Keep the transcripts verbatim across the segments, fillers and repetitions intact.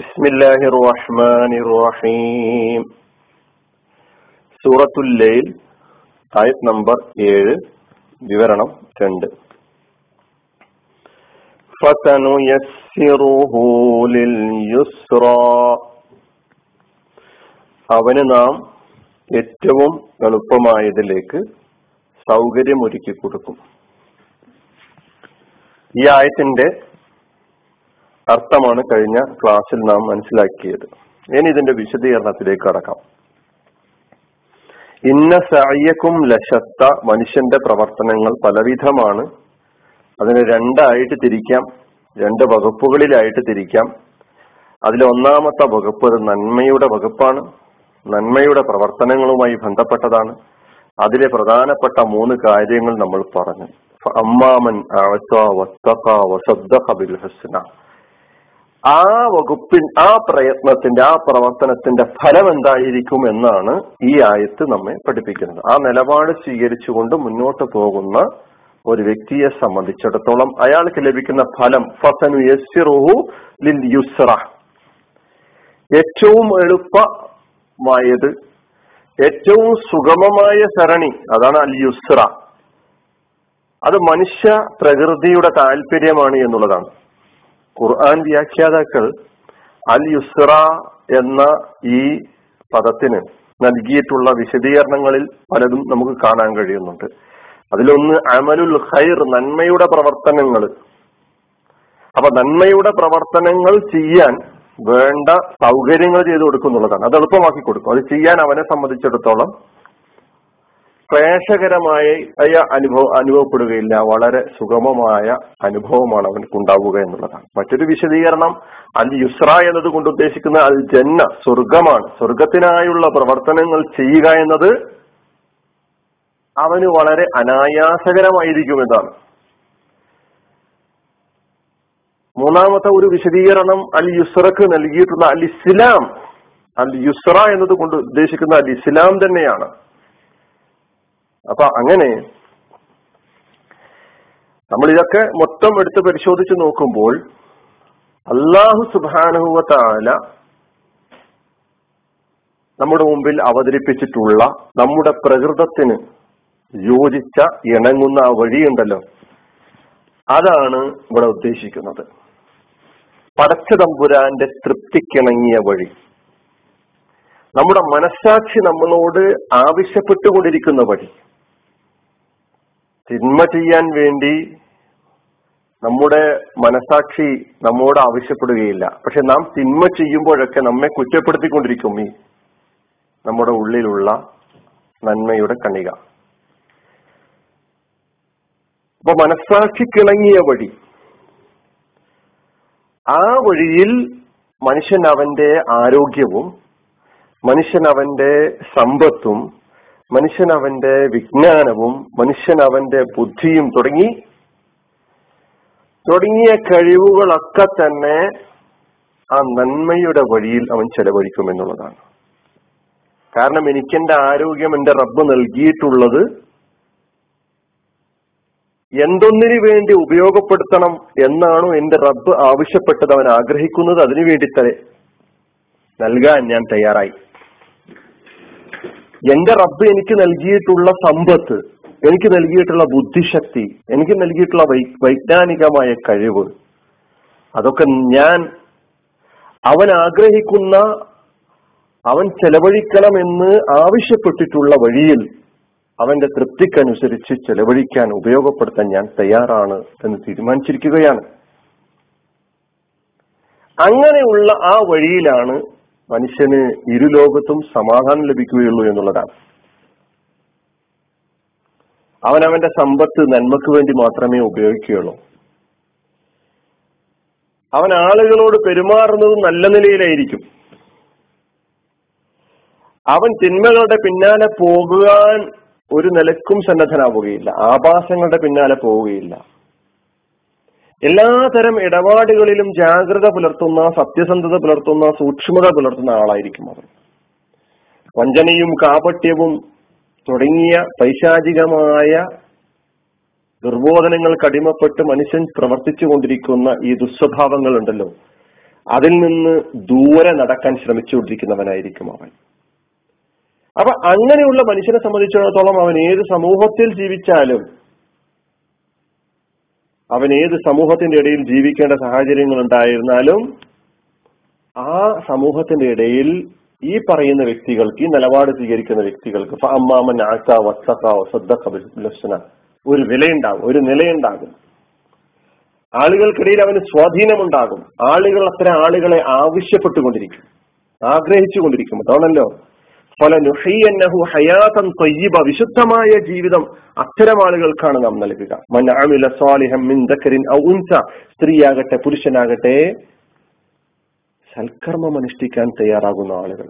ബിസ്മില്ലാഹിർ റഹ്മാനിർ റഹീം. സൂറത്തുൽ ലൈൽ, ആയത് നമ്പർ ഏഴ്, വിവരണം രണ്ട്. ഫസനുയസ്സിറുഹു ലിൽ യുസ്റാ, അവന് നാം ഏറ്റവും എളുപ്പമായതിലേക്ക് സൗകര്യമൊരുക്കി കൊടുക്കും. ഈ ആയത്തിന്റെ അർത്ഥമാണ് കഴിഞ്ഞ ക്ലാസ്സിൽ നാം മനസ്സിലാക്കിയത്. ഇനി ഇതിന്റെ വിശദീകരണത്തിലേക്ക് കടക്കാം. ഇന്ന സഅയ്യക്കും ലശത്ത, മനുഷ്യന്റെ പ്രവർത്തനങ്ങൾ പലവിധമാണ്. അതിന് രണ്ടായിട്ട് തിരിക്കാം, രണ്ട് വകുപ്പുകളിലായിട്ട് തിരിക്കാം. അതിലൊന്നാമത്തെ വകുപ്പ് ഒരു നന്മയുടെ വകുപ്പാണ്, നന്മയുടെ പ്രവർത്തനങ്ങളുമായി ബന്ധപ്പെട്ടതാണ്. അതിലെ പ്രധാനപ്പെട്ട മൂന്ന് കാര്യങ്ങൾ നമ്മൾ പറഞ്ഞു. അമ്മാമൻ അഅ്താ വത്തഖാ വസദ്ദഖ ബിൽ ഹുസ്ന, ആ വകുപ്പിൻ ആ പ്രയത്നത്തിന്റെ ആ പ്രവർത്തനത്തിന്റെ ഫലം എന്തായിരിക്കും എന്നാണ് ഈ ആയത്ത് നമ്മെ പഠിപ്പിക്കുന്നത്. ആ നിലപാട് സ്വീകരിച്ചുകൊണ്ട് മുന്നോട്ട് പോകുന്ന ഒരു വ്യക്തിയെ സംബന്ധിച്ചിടത്തോളം അയാൾക്ക് ലഭിക്കുന്ന ഫലം ഫസനുയസ്സിറുഹു ലിൽ യുസ്റ, ഏറ്റവും എളുപ്പമായത്, ഏറ്റവും സുഗമമായ സരണി, അതാണ് അൽ യുസ്റ. അത് മനുഷ്യ പ്രകൃതിയുടെ താല്പര്യമാണ് എന്നുള്ളതാണ്. ഖുർആൻ വ്യാഖ്യാതാക്കൾ അൽ യുസ്റ എന്ന ഈ പദത്തിന് നൽകിയിട്ടുള്ള വിശദീകരണങ്ങളിൽ പലതും നമുക്ക് കാണാൻ കഴിയുന്നുണ്ട്. അതിലൊന്ന് അമലുൽ ഖൈർ, നന്മയുടെ പ്രവർത്തനങ്ങൾ. അപ്പൊ നന്മയുടെ പ്രവർത്തനങ്ങൾ ചെയ്യാൻ വേണ്ട സൗകര്യങ്ങൾ ചെയ്തു കൊടുക്കുന്നുള്ളതാണ്. അത് എളുപ്പമാക്കി കൊടുക്കും. അത് ചെയ്യാൻ അവനെ സംബന്ധിച്ചിടത്തോളം ക്ലേശകരമായ അനുഭവം അനുഭവപ്പെടുകയില്ല. വളരെ സുഗമമായ അനുഭവമാണ് അവനക്ക് ഉണ്ടാവുക എന്നുള്ളതാണ്. മറ്റൊരു വിശദീകരണം അൽ യുസ്റ എന്നത് കൊണ്ട് ഉദ്ദേശിക്കുന്ന അൽ ജന്ന, സ്വർഗമാണ്. സ്വർഗത്തിനായുള്ള പ്രവർത്തനങ്ങൾ ചെയ്യുക എന്നത് അവന് വളരെ അനായാസകരമായിരിക്കും എന്നാണ്. മൂന്നാമത്തെ ഒരു വിശദീകരണം അൽ യുസ്റക്ക് നൽകിയിട്ടുള്ള അൽ ഇസ്ലാം. അൽ യുസ്റ എന്നത് കൊണ്ട് ഉദ്ദേശിക്കുന്ന അൽ ഇസ്ലാം തന്നെയാണ്. അപ്പൊ അങ്ങനെ നമ്മൾ ഇതൊക്കെ മൊത്തം എടുത്ത് പരിശോധിച്ച് നോക്കുമ്പോൾ അല്ലാഹു സുബ്ഹാനഹു വ തആല നമ്മുടെ മുമ്പിൽ അവതരിപ്പിച്ചിട്ടുള്ള നമ്മുടെ പ്രകൃതത്തിന് യോജിച്ച ഇണങ്ങുന്ന ആ വഴിയുണ്ടല്ലോ, അതാണ് ഇവിടെ ഉദ്ദേശിക്കുന്നത്. പടച്ച തമ്പുരാന്റെ തൃപ്തിക്കിണങ്ങിയ വഴി, നമ്മുടെ മനസ്സാക്ഷി നമ്മളോട് ആവശ്യപ്പെട്ടുകൊണ്ടിരിക്കുന്ന വഴി, തിന്മ ചെയ്യാൻ വേണ്ടി നമ്മുടെ മനസാക്ഷി നമ്മോട് ആവശ്യപ്പെടുകയില്ല. പക്ഷെ നാം തിന്മ ചെയ്യുമ്പോഴൊക്കെ നമ്മെ കുറ്റപ്പെടുത്തിക്കൊണ്ടിരിക്കും ഈ നമ്മുടെ ഉള്ളിലുള്ള നന്മയുടെ കണിക. അപ്പൊ മനസ്സാക്ഷിക്കിണങ്ങിയ വഴി, ആ വഴിയിൽ മനുഷ്യൻ അവന്റെ ആരോഗ്യവും മനുഷ്യൻ അവന്റെ സമ്പത്തും മനുഷ്യൻ അവന്റെ വിജ്ഞാനവും മനുഷ്യൻ അവന്റെ ബുദ്ധിയും തുടങ്ങി തുടങ്ങിയ കഴിവുകളൊക്കെ തന്നെ ആ നന്മയുടെ വഴിയിൽ അവൻ ചെലവഴിക്കുമെന്നുള്ളതാണ്. കാരണം എനിക്കെന്റെ ആരോഗ്യം എന്റെ റബ്ബ് നൽകിയിട്ടുള്ളത് എന്തൊന്നിനു വേണ്ടി ഉപയോഗപ്പെടുത്തണം എന്നാണോ എന്റെ റബ്ബ് ആവശ്യപ്പെട്ടത്, അവൻ ആഗ്രഹിക്കുന്നത്, അതിനു വേണ്ടി തന്നെ നൽകാൻ ഞാൻ തയ്യാറായി. എന്റെ റബ്ബ് എനിക്ക് നൽകിയിട്ടുള്ള സമ്പത്ത്, എനിക്ക് നൽകിയിട്ടുള്ള ബുദ്ധിശക്തി, എനിക്ക് നൽകിയിട്ടുള്ള വൈജ്ഞാനികമായ കഴിവ്, അതൊക്കെ ഞാൻ അവൻ ആഗ്രഹിക്കുന്ന, അവൻ ചെലവഴിക്കണമെന്ന് ആവശ്യപ്പെട്ടിട്ടുള്ള വഴിയിൽ അവന്റെ തൃപ്തിക്കനുസരിച്ച് ചെലവഴിക്കാൻ ഉപയോഗപ്പെടുത്താൻ ഞാൻ തയ്യാറാണ് എന്ന് തീരുമാനിച്ചിരിക്കുകയാണ്. അങ്ങനെയുള്ള ആ വഴിയിലാണ് മനുഷ്യന് ഇരുലോകത്തും സമാധാനം ലഭിക്കുകയുള്ളൂ എന്നുള്ളതാണ്. അവനവന്റെ സമ്പത്ത് നന്മക്ക് വേണ്ടി മാത്രമേ ഉപയോഗിക്കുകയുള്ളൂ. അവൻ ആളുകളോട് പെരുമാറുന്നത് നല്ല നിലയിലായിരിക്കും. അവൻ തിന്മകളുടെ പിന്നാലെ പോകാൻ ഒരു നിലക്കും സന്നദ്ധനാവുകയില്ല, ആഭാസങ്ങളുടെ പിന്നാലെ പോവുകയില്ല. എല്ലാതരം ഇടപാടുകളിലും ജാഗ്രത പുലർത്തുന്ന, സത്യസന്ധത പുലർത്തുന്ന, സൂക്ഷ്മത പുലർത്തുന്ന ആളായിരിക്കും അവർ. വഞ്ചനയും കാപട്യവും തുടങ്ങിയ പൈശാചികമായ ദുർബോധനങ്ങൾക്ക് അടിമപ്പെട്ട് മനുഷ്യൻ പ്രവർത്തിച്ചു കൊണ്ടിരിക്കുന്ന ഈ ദുസ്വഭാവങ്ങൾ ഉണ്ടല്ലോ, അതിൽ നിന്ന് ദൂരെ നടക്കാൻ ശ്രമിച്ചുകൊണ്ടിരിക്കുന്നവനായിരിക്കും അവൻ. അപ്പൊ അങ്ങനെയുള്ള മനുഷ്യനെ സംബന്ധിച്ചിടത്തോളം അവൻ ഏത് സമൂഹത്തിൽ ജീവിച്ചാലും, അവൻ ഏത് സമൂഹത്തിന്റെ ഇടയിൽ ജീവിക്കേണ്ട സാഹചര്യങ്ങൾ ഉണ്ടായിരുന്നാലും, ആ സമൂഹത്തിന്റെ ഇടയിൽ ഈ പറയുന്ന വ്യക്തികൾക്ക്, ഈ നിലപാട് സ്വീകരിക്കുന്ന വ്യക്തികൾക്ക് അമ്മാമൻ ആക്ക വസ്തക വസദ്ദന ഒരു വിലയുണ്ടാകും, ഒരു നിലയുണ്ടാകും. ആളുകൾക്കിടയിൽ അവന് സ്വാധീനമുണ്ടാകും. ആളുകൾ അത്തരം ആളുകളെ ആവശ്യപ്പെട്ടുകൊണ്ടിരിക്കും, ആഗ്രഹിച്ചു കൊണ്ടിരിക്കും. അതാണല്ലോ ഫലനുഹിയന്നഹു ഹയാതൻ തയ്യിബ, വിശുദ്ധമായ ജീവിതം അത്തരം ആളുകൾക്കാണ് നാം നൽകുക. മൻ അമില സാലിഹൻ മിൻ ദക്റിൻ ഔ ഉൻസ, സ്ത്രീയാകട്ടെ പുരുഷനാകട്ടെ സൽക്കർമ്മം അനുഷ്ഠിക്കാൻ തയ്യാറാകുന്ന ആളുകൾ,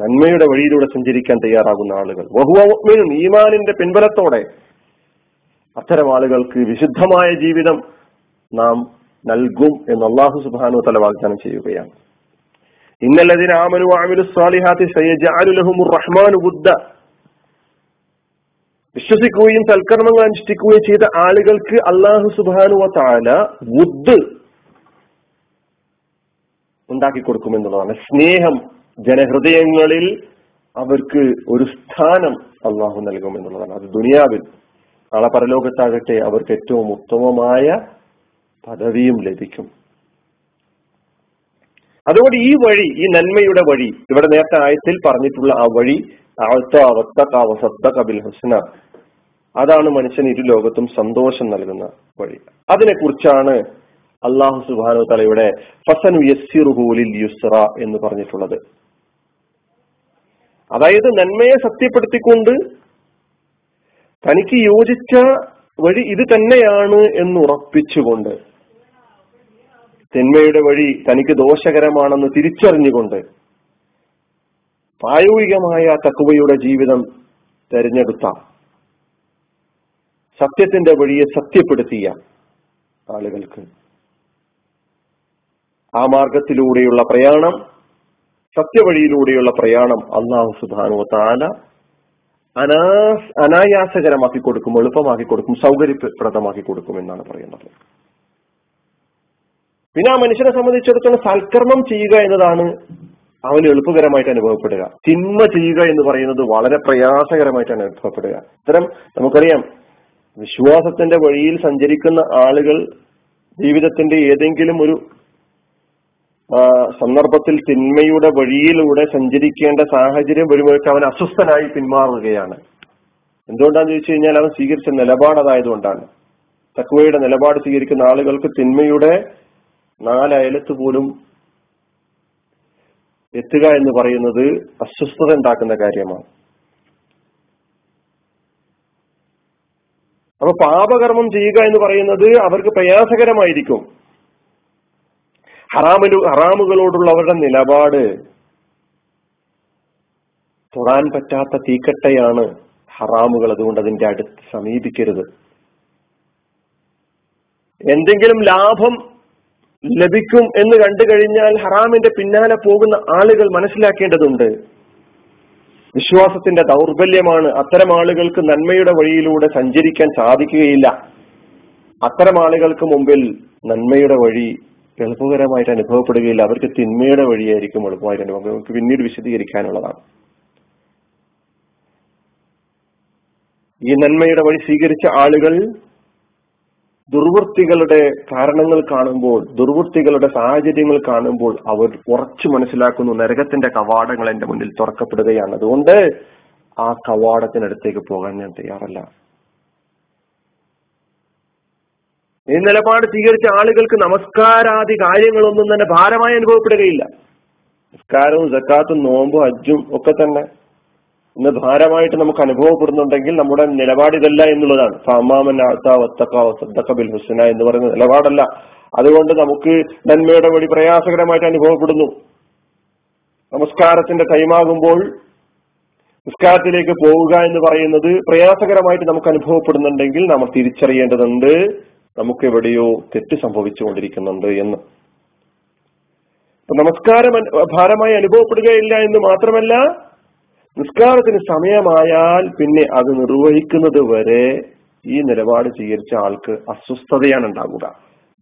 നന്മയുടെ വഴിയിലൂടെ സഞ്ചരിക്കാൻ തയ്യാറാകുന്ന ആളുകൾ, വഹുവ മുഅ്മിനുൻ, ഈമാനിന്റെ പിൻബലത്തോടെ, അത്തരം ആളുകൾക്ക് വിശുദ്ധമായ ജീവിതം നാം നൽകും എന്ന് അല്ലാഹു സുബ്ഹാനഹു വ തആല വാഗ്ദാനം ചെയ്യുകയാണ്. ഇന്നല്ലദീന ആമനു വഅമിലുസ് സാലിഹാത്തി സയജഅലു ലഹുമുർ റഹ്മാനു വുദ്ദ, വിശ്വസിക്കുകയും സൽക്കർമ്മങ്ങൾ അനുഷ്ഠിക്കുകയും ചെയ്ത ആളുകൾക്ക് അല്ലാഹു സുബ്ഹാനഹു വ തആല വുദ് ഉണ്ടാക്കി കൊടുക്കുമെന്നുള്ളതാണ്. സ്നേഹം ജനഹൃദയങ്ങളിൽ അവർക്ക് ഒരു സ്ഥാനം അള്ളാഹു നൽകുമെന്നുള്ളതാണ്. അത് ദുനിയാവിൽ, നാളെ പരലോകത്താകട്ടെ അവർക്ക് ഏറ്റവും ഉത്തമമായ പദവിയും ലഭിക്കും. അതുകൊണ്ട് ഈ വഴി, ഈ നന്മയുടെ വഴി, ഇവിടെ നേരത്തെ ആയത്തിൽ പറഞ്ഞിട്ടുള്ള ആ വഴി, അതാണ് മനുഷ്യന് ഇരു ലോകത്തും സന്തോഷം നൽകുന്ന വഴി. അതിനെ കുറിച്ചാണ് അള്ളാഹു സുബ്ഹാനഹു വ തആല ഇവിടെ ഫസനു യസ്സിറുഹു ലിൽ യുസ്റ എന്ന് പറഞ്ഞിട്ടുള്ളത്. അതായത് നന്മയെ സത്യപ്പെടുത്തിക്കൊണ്ട് തനിക്ക് യോജിച്ച വഴി ഇത് തന്നെയാണ് എന്ന് ഉറപ്പിച്ചുകൊണ്ട്, തിന്മയുടെ വഴി തനിക്ക് ദോഷകരമാണെന്ന് തിരിച്ചറിഞ്ഞുകൊണ്ട് പ്രായോഗികമായ തഖ്വയുടെ ജീവിതം തെരഞ്ഞെടുത്ത, സത്യത്തിന്റെ വഴിയെ സത്യപ്പെടുത്തിയ ആളുകൾക്ക് ആ മാർഗത്തിലൂടെയുള്ള പ്രയാണം, സത്യവഴിയിലൂടെയുള്ള പ്രയാണം അല്ലാഹു സുബ്ഹാനഹു വ തആല അനാ അനായാസകരമാക്കി കൊടുക്കും, എളുപ്പമാക്കി കൊടുക്കും, സൗകര്യപ്രദമാക്കി കൊടുക്കും എന്നാണ് പറയുന്നത്. പിന്നെ ആ മനുഷ്യനെ സംബന്ധിച്ചിടത്തോളം സൽക്കർമ്മം ചെയ്യുക എന്നതാണ് അവന് എളുപ്പകരമായിട്ട് അനുഭവപ്പെടുക. തിന്മ ചെയ്യുക എന്ന് പറയുന്നത് വളരെ പ്രയാസകരമായിട്ടാണ് അനുഭവപ്പെടുക. ഇത്തരം നമുക്കറിയാം, വിശ്വാസത്തിന്റെ വഴിയിൽ സഞ്ചരിക്കുന്ന ആളുകൾ ജീവിതത്തിന്റെ ഏതെങ്കിലും ഒരു സന്ദർഭത്തിൽ തിന്മയുടെ വഴിയിലൂടെ സഞ്ചരിക്കേണ്ട സാഹചര്യം വരുമ്പോഴേക്കും അവൻ അസ്വസ്ഥനായി പിന്മാറുകയാണ്. എന്തുകൊണ്ടാന്ന് ചോദിച്ചു കഴിഞ്ഞാൽ അവൻ സ്വീകരിച്ച നിലപാട് അതായതുകൊണ്ടാണ്. തഖ്വയുടെ നിലപാട് സ്വീകരിക്കുന്ന ആളുകൾക്ക് തിന്മയുടെ നാലയലത്ത് പോലും എത്തുക എന്ന് പറയുന്നത് അസ്വസ്ഥത ഉണ്ടാക്കുന്ന കാര്യമാണ്. അപ്പൊ പാപകർമ്മം ചെയ്യുക എന്ന് പറയുന്നത് അവർക്ക് പ്രയാസകരമായിരിക്കും. ഹറാമിനു ഹറാമുകളോടുള്ള അവരുടെ നിലപാട് തൊടാൻ പറ്റാത്ത തീക്കട്ടയാണ് ഹറാമുകൾ. അതുകൊണ്ട് അതിന്റെ അടുത്ത് സമീപിക്കരുത്. എന്തെങ്കിലും ലാഭം ലഭിക്കും എന്ന് കണ്ടു കഴിഞ്ഞാൽ ഹറാമിന്റെ പിന്നാലെ പോകുന്ന ആളുകൾ മനസ്സിലാക്കേണ്ടതുണ്ട്. വിശ്വാസത്തിന്റെ ദൗർബല്യമാണ്. അത്തരം ആളുകൾക്ക് നന്മയുടെ വഴിയിലൂടെ സഞ്ചരിക്കാൻ സാധിക്കുകയില്ല. അത്തരം ആളുകൾക്ക് മുമ്പിൽ നന്മയുടെ വഴി എളുപ്പകരമായിട്ട് അനുഭവപ്പെടുകയില്ല. അവർക്ക് തിന്മയുടെ വഴിയായിരിക്കും എളുപ്പമായിട്ട് അനുഭവം. നമുക്ക് പിന്നീട് വിശദീകരിക്കാനുള്ളതാണ്. ഈ നന്മയുടെ വഴി സ്വീകരിച്ച ആളുകൾ ദുർവൃത്തികളുടെ കാരണങ്ങൾ കാണുമ്പോൾ, ദുർവൃത്തികളുടെ സാഹചര്യങ്ങൾ കാണുമ്പോൾ അവർ ഉറച്ചു മനസ്സിലാക്കുന്നു, നരകത്തിന്റെ കവാടങ്ങൾ എന്റെ മുന്നിൽ തുറക്കപ്പെടുകയാണ്, അതുകൊണ്ട് ആ കവാടത്തിനടുത്തേക്ക് പോകാൻ ഞാൻ തയ്യാറല്ല. ഈ നിലപാട് സ്വീകരിച്ച ആളുകൾക്ക് നമസ്കാരാദി കാര്യങ്ങളൊന്നും തന്നെ ഭാരമായി അനുഭവപ്പെടുകയില്ല. നമസ്കാരവും സക്കാത്തും നോമ്പും ഹജ്ജും ഒക്കെ തന്നെ ഇന്ന് ഭാരമായിട്ട് നമുക്ക് അനുഭവപ്പെടുന്നുണ്ടെങ്കിൽ നമ്മുടെ നിലപാട് ഇതല്ല എന്നുള്ളതാണ്. ഫഅമ്മാമൻ അഅ്താ വത്തഖാ വസദ്ദഖ ബിൽ ഹുസ്ന എന്ന് പറയുന്ന നിലപാടല്ല. അതുകൊണ്ട് നമുക്ക് നന്മയുടെ വഴി പ്രയാസകരമായിട്ട് അനുഭവപ്പെടുന്നു. നമസ്കാരത്തിന്റെ ടൈമാകുമ്പോൾ നിസ്കാരത്തിലേക്ക് പോവുക എന്ന് പറയുന്നത് പ്രയാസകരമായിട്ട് നമുക്ക് അനുഭവപ്പെടുന്നുണ്ടെങ്കിൽ നമ്മൾ തിരിച്ചറിയേണ്ടതുണ്ട് നമുക്ക് എവിടെയോ തെറ്റ് സംഭവിച്ചു കൊണ്ടിരിക്കുന്നുണ്ട് എന്ന്. നമസ്കാരം ഭാരമായി അനുഭവപ്പെടുകയില്ല എന്ന് മാത്രമല്ല, നിസ്കാരത്തിന് സമയമായാൽ പിന്നെ അത് നിർവഹിക്കുന്നത് വരെ ഈ നിലപാട് സ്വീകരിച്ച ആൾക്ക് അസ്വസ്ഥതയാണ് ഉണ്ടാവുക.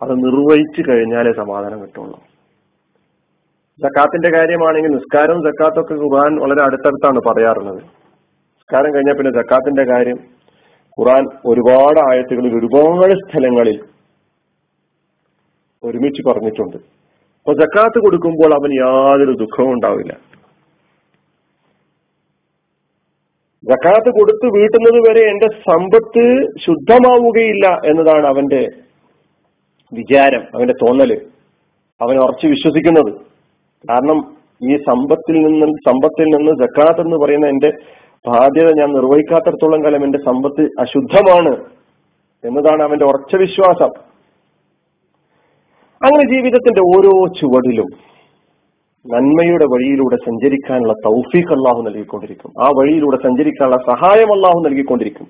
അത് നിർവഹിച്ചു കഴിഞ്ഞാലേ സമാധാനം കിട്ടുള്ളൂ. സക്കാത്തിന്റെ കാര്യമാണെങ്കിൽ നിസ്കാരവും സക്കാത്തൊക്കെ ഖുർആൻ വളരെ അടുത്തടുത്താണ് പറയാറുള്ളത്. നിസ്കാരം കഴിഞ്ഞാൽ പിന്നെ സക്കാത്തിന്റെ കാര്യം ഖുർആൻ ഒരുപാട് ആയത്തുകളിൽ ഒരുപാട് സ്ഥലങ്ങളിൽ ഒരുമിച്ച് പറഞ്ഞിട്ടുണ്ട്. അപ്പൊ സക്കാത്ത് കൊടുക്കുമ്പോൾ അവന് യാതൊരു ദുഃഖവും ഉണ്ടാവില്ല. സക്കാത്ത് കൊടുത്ത് വീട്ടുന്നത് വരെ എന്റെ സമ്പത്ത് ശുദ്ധമാവുകയില്ല എന്നതാണ് അവന്റെ വിചാരം, അവന്റെ തോന്നല്, അവൻ ഉറച്ചു വിശ്വസിക്കുന്നത്. കാരണം ഈ സമ്പത്തിൽ നിന്ന് സമ്പത്തിൽ നിന്ന് സക്കാത്ത് എന്ന് പറയുന്ന എന്റെ ബാധ്യത ഞാൻ നിർവഹിക്കാത്തടത്തോളം കാലം എന്റെ സമ്പത്ത് അശുദ്ധമാണ് എന്നതാണ് അവന്റെ ഉറച്ച വിശ്വാസം. അങ്ങനെ ജീവിതത്തിന്റെ ഓരോ ചുവടിലും നന്മയുടെ വഴിയിലൂടെ സഞ്ചരിക്കാനുള്ള തൗഫീഖ് അല്ലാഹു നൽകിക്കൊണ്ടിരിക്കും. ആ വഴിയിലൂടെ സഞ്ചരിക്കാനുള്ള സഹായം അല്ലാഹു നൽകിക്കൊണ്ടിരിക്കും.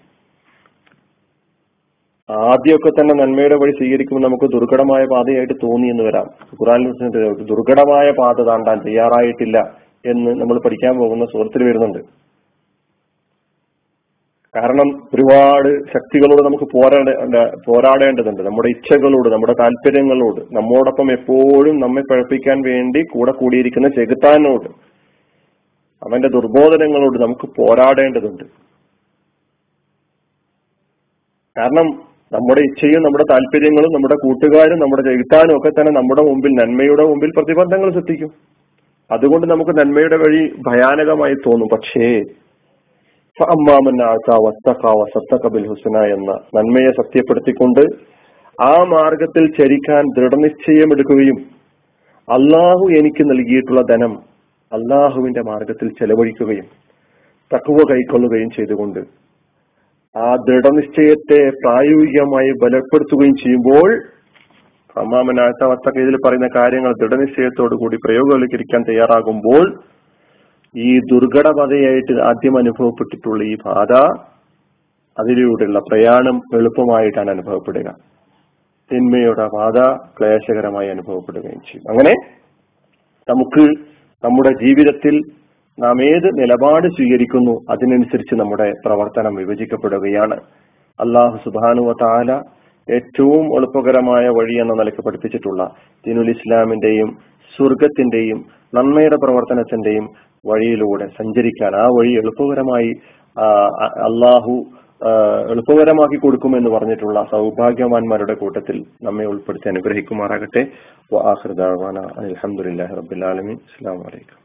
ആദ്യമൊക്കെ തന്നെ നന്മയുടെ വഴി സ്വീകരിക്കുമ്പോൾ നമുക്ക് ദുർഘടമായ പാതയായിട്ട് തോന്നി എന്ന് വരാം. ഖുർആനിൽ ദുർഘടമായ പാത താണ്ടാൻ തയ്യാറായിട്ടില്ല എന്ന് നമ്മൾ പഠിക്കാൻ പോകുന്ന സൂറത്തിൽ വരുന്നുണ്ട്. കാരണം ഒരുപാട് ശക്തികളോട് നമുക്ക് പോരാടേ പോരാടേണ്ടതുണ്ട് നമ്മുടെ ഇച്ഛകളോട്, നമ്മുടെ താല്പര്യങ്ങളോട്, നമ്മോടൊപ്പം എപ്പോഴും നമ്മെ പഴപ്പിക്കാൻ വേണ്ടി കൂടെ കൂടിയിരിക്കുന്ന ചെകുത്താനോട്, അവന്റെ ദുർബോധനങ്ങളോട് നമുക്ക് പോരാടേണ്ടതുണ്ട്. കാരണം നമ്മുടെ ഇച്ഛയും നമ്മുടെ താല്പര്യങ്ങളും നമ്മുടെ കൂട്ടുകാരും നമ്മുടെ ചെകുത്താനും ഒക്കെ തന്നെ നമ്മുടെ മുമ്പിൽ, നന്മയുടെ മുമ്പിൽ പ്രതിബന്ധങ്ങൾ സൃഷ്ടിക്കും. അതുകൊണ്ട് നമുക്ക് നന്മയുടെ വഴി ഭയാനകമായി തോന്നും. പക്ഷേ എന്ന നന്മയെ സത്യപ്പെടുത്തിക്കൊണ്ട് ആ മാർഗത്തിൽ ചരിക്കാൻ ദൃഢനിശ്ചയമെടുക്കുകയും അള്ളാഹു എനിക്ക് നൽകിയിട്ടുള്ള ധനം അള്ളാഹുവിന്റെ മാർഗത്തിൽ ചെലവഴിക്കുകയും തഖ്വ കൈക്കൊള്ളുകയും ചെയ്തുകൊണ്ട് ആ ദൃഢനിശ്ചയത്തെ പ്രായോഗികമായി ബലപ്പെടുത്തുകയും ചെയ്യുമ്പോൾ അമ്മാമൻ ആഴ്ത്താവസ്തക്ക ഇതിൽ പറയുന്ന കാര്യങ്ങൾ ദൃഢനിശ്ചയത്തോടു കൂടി പ്രയോഗവൽക്കരിക്കാൻ തയ്യാറാകുമ്പോൾ ഈ ദുർഘടപതയായിട്ട് ആദ്യം അനുഭവപ്പെട്ടിട്ടുള്ള ഈ ബാധ, അതിലൂടെയുള്ള പ്രയാണം എളുപ്പമായിട്ടാണ് അനുഭവപ്പെടുക. തിന്മയുടെ ബാധ ക്ലേശകരമായി അനുഭവപ്പെടുകയും ചെയ്യും. അങ്ങനെ നമുക്ക് നമ്മുടെ ജീവിതത്തിൽ നാം ഏത് നിലപാട് സ്വീകരിക്കുന്നു അതിനനുസരിച്ച് നമ്മുടെ പ്രവർത്തനം വിഭജിക്കപ്പെടുകയാണ്. അല്ലാഹു സുബ്ഹാനഹു വ തആല ഏറ്റവും എളുപ്പകരമായ വഴി എന്ന നിലയ്ക്ക് പഠിപ്പിച്ചിട്ടുള്ള ദീനുൽ ഇസ്ലാമിന്റെയും സ്വർഗത്തിന്റെയും നന്മയുടെ പ്രവർത്തനത്തിന്റെയും വഴിയിലൂടെ സഞ്ചരിക്കാൻ, ആ വഴി എളുപ്പകരമായി അള്ളാഹു എളുപ്പകരമാക്കി കൊടുക്കുമെന്ന് പറഞ്ഞിട്ടുള്ള സൗഭാഗ്യവാന്മാരുടെ കൂട്ടത്തിൽ നമ്മെ ഉൾപ്പെടുത്തി അനുഗ്രഹിക്കുമാറാകട്ടെ. വ ആഖിറു ദഅ്വാനാ അൽഹംദുലില്ലാഹി റബ്ബിൽ ആലമീൻ. അസ്സലാമു അലൈക്കും.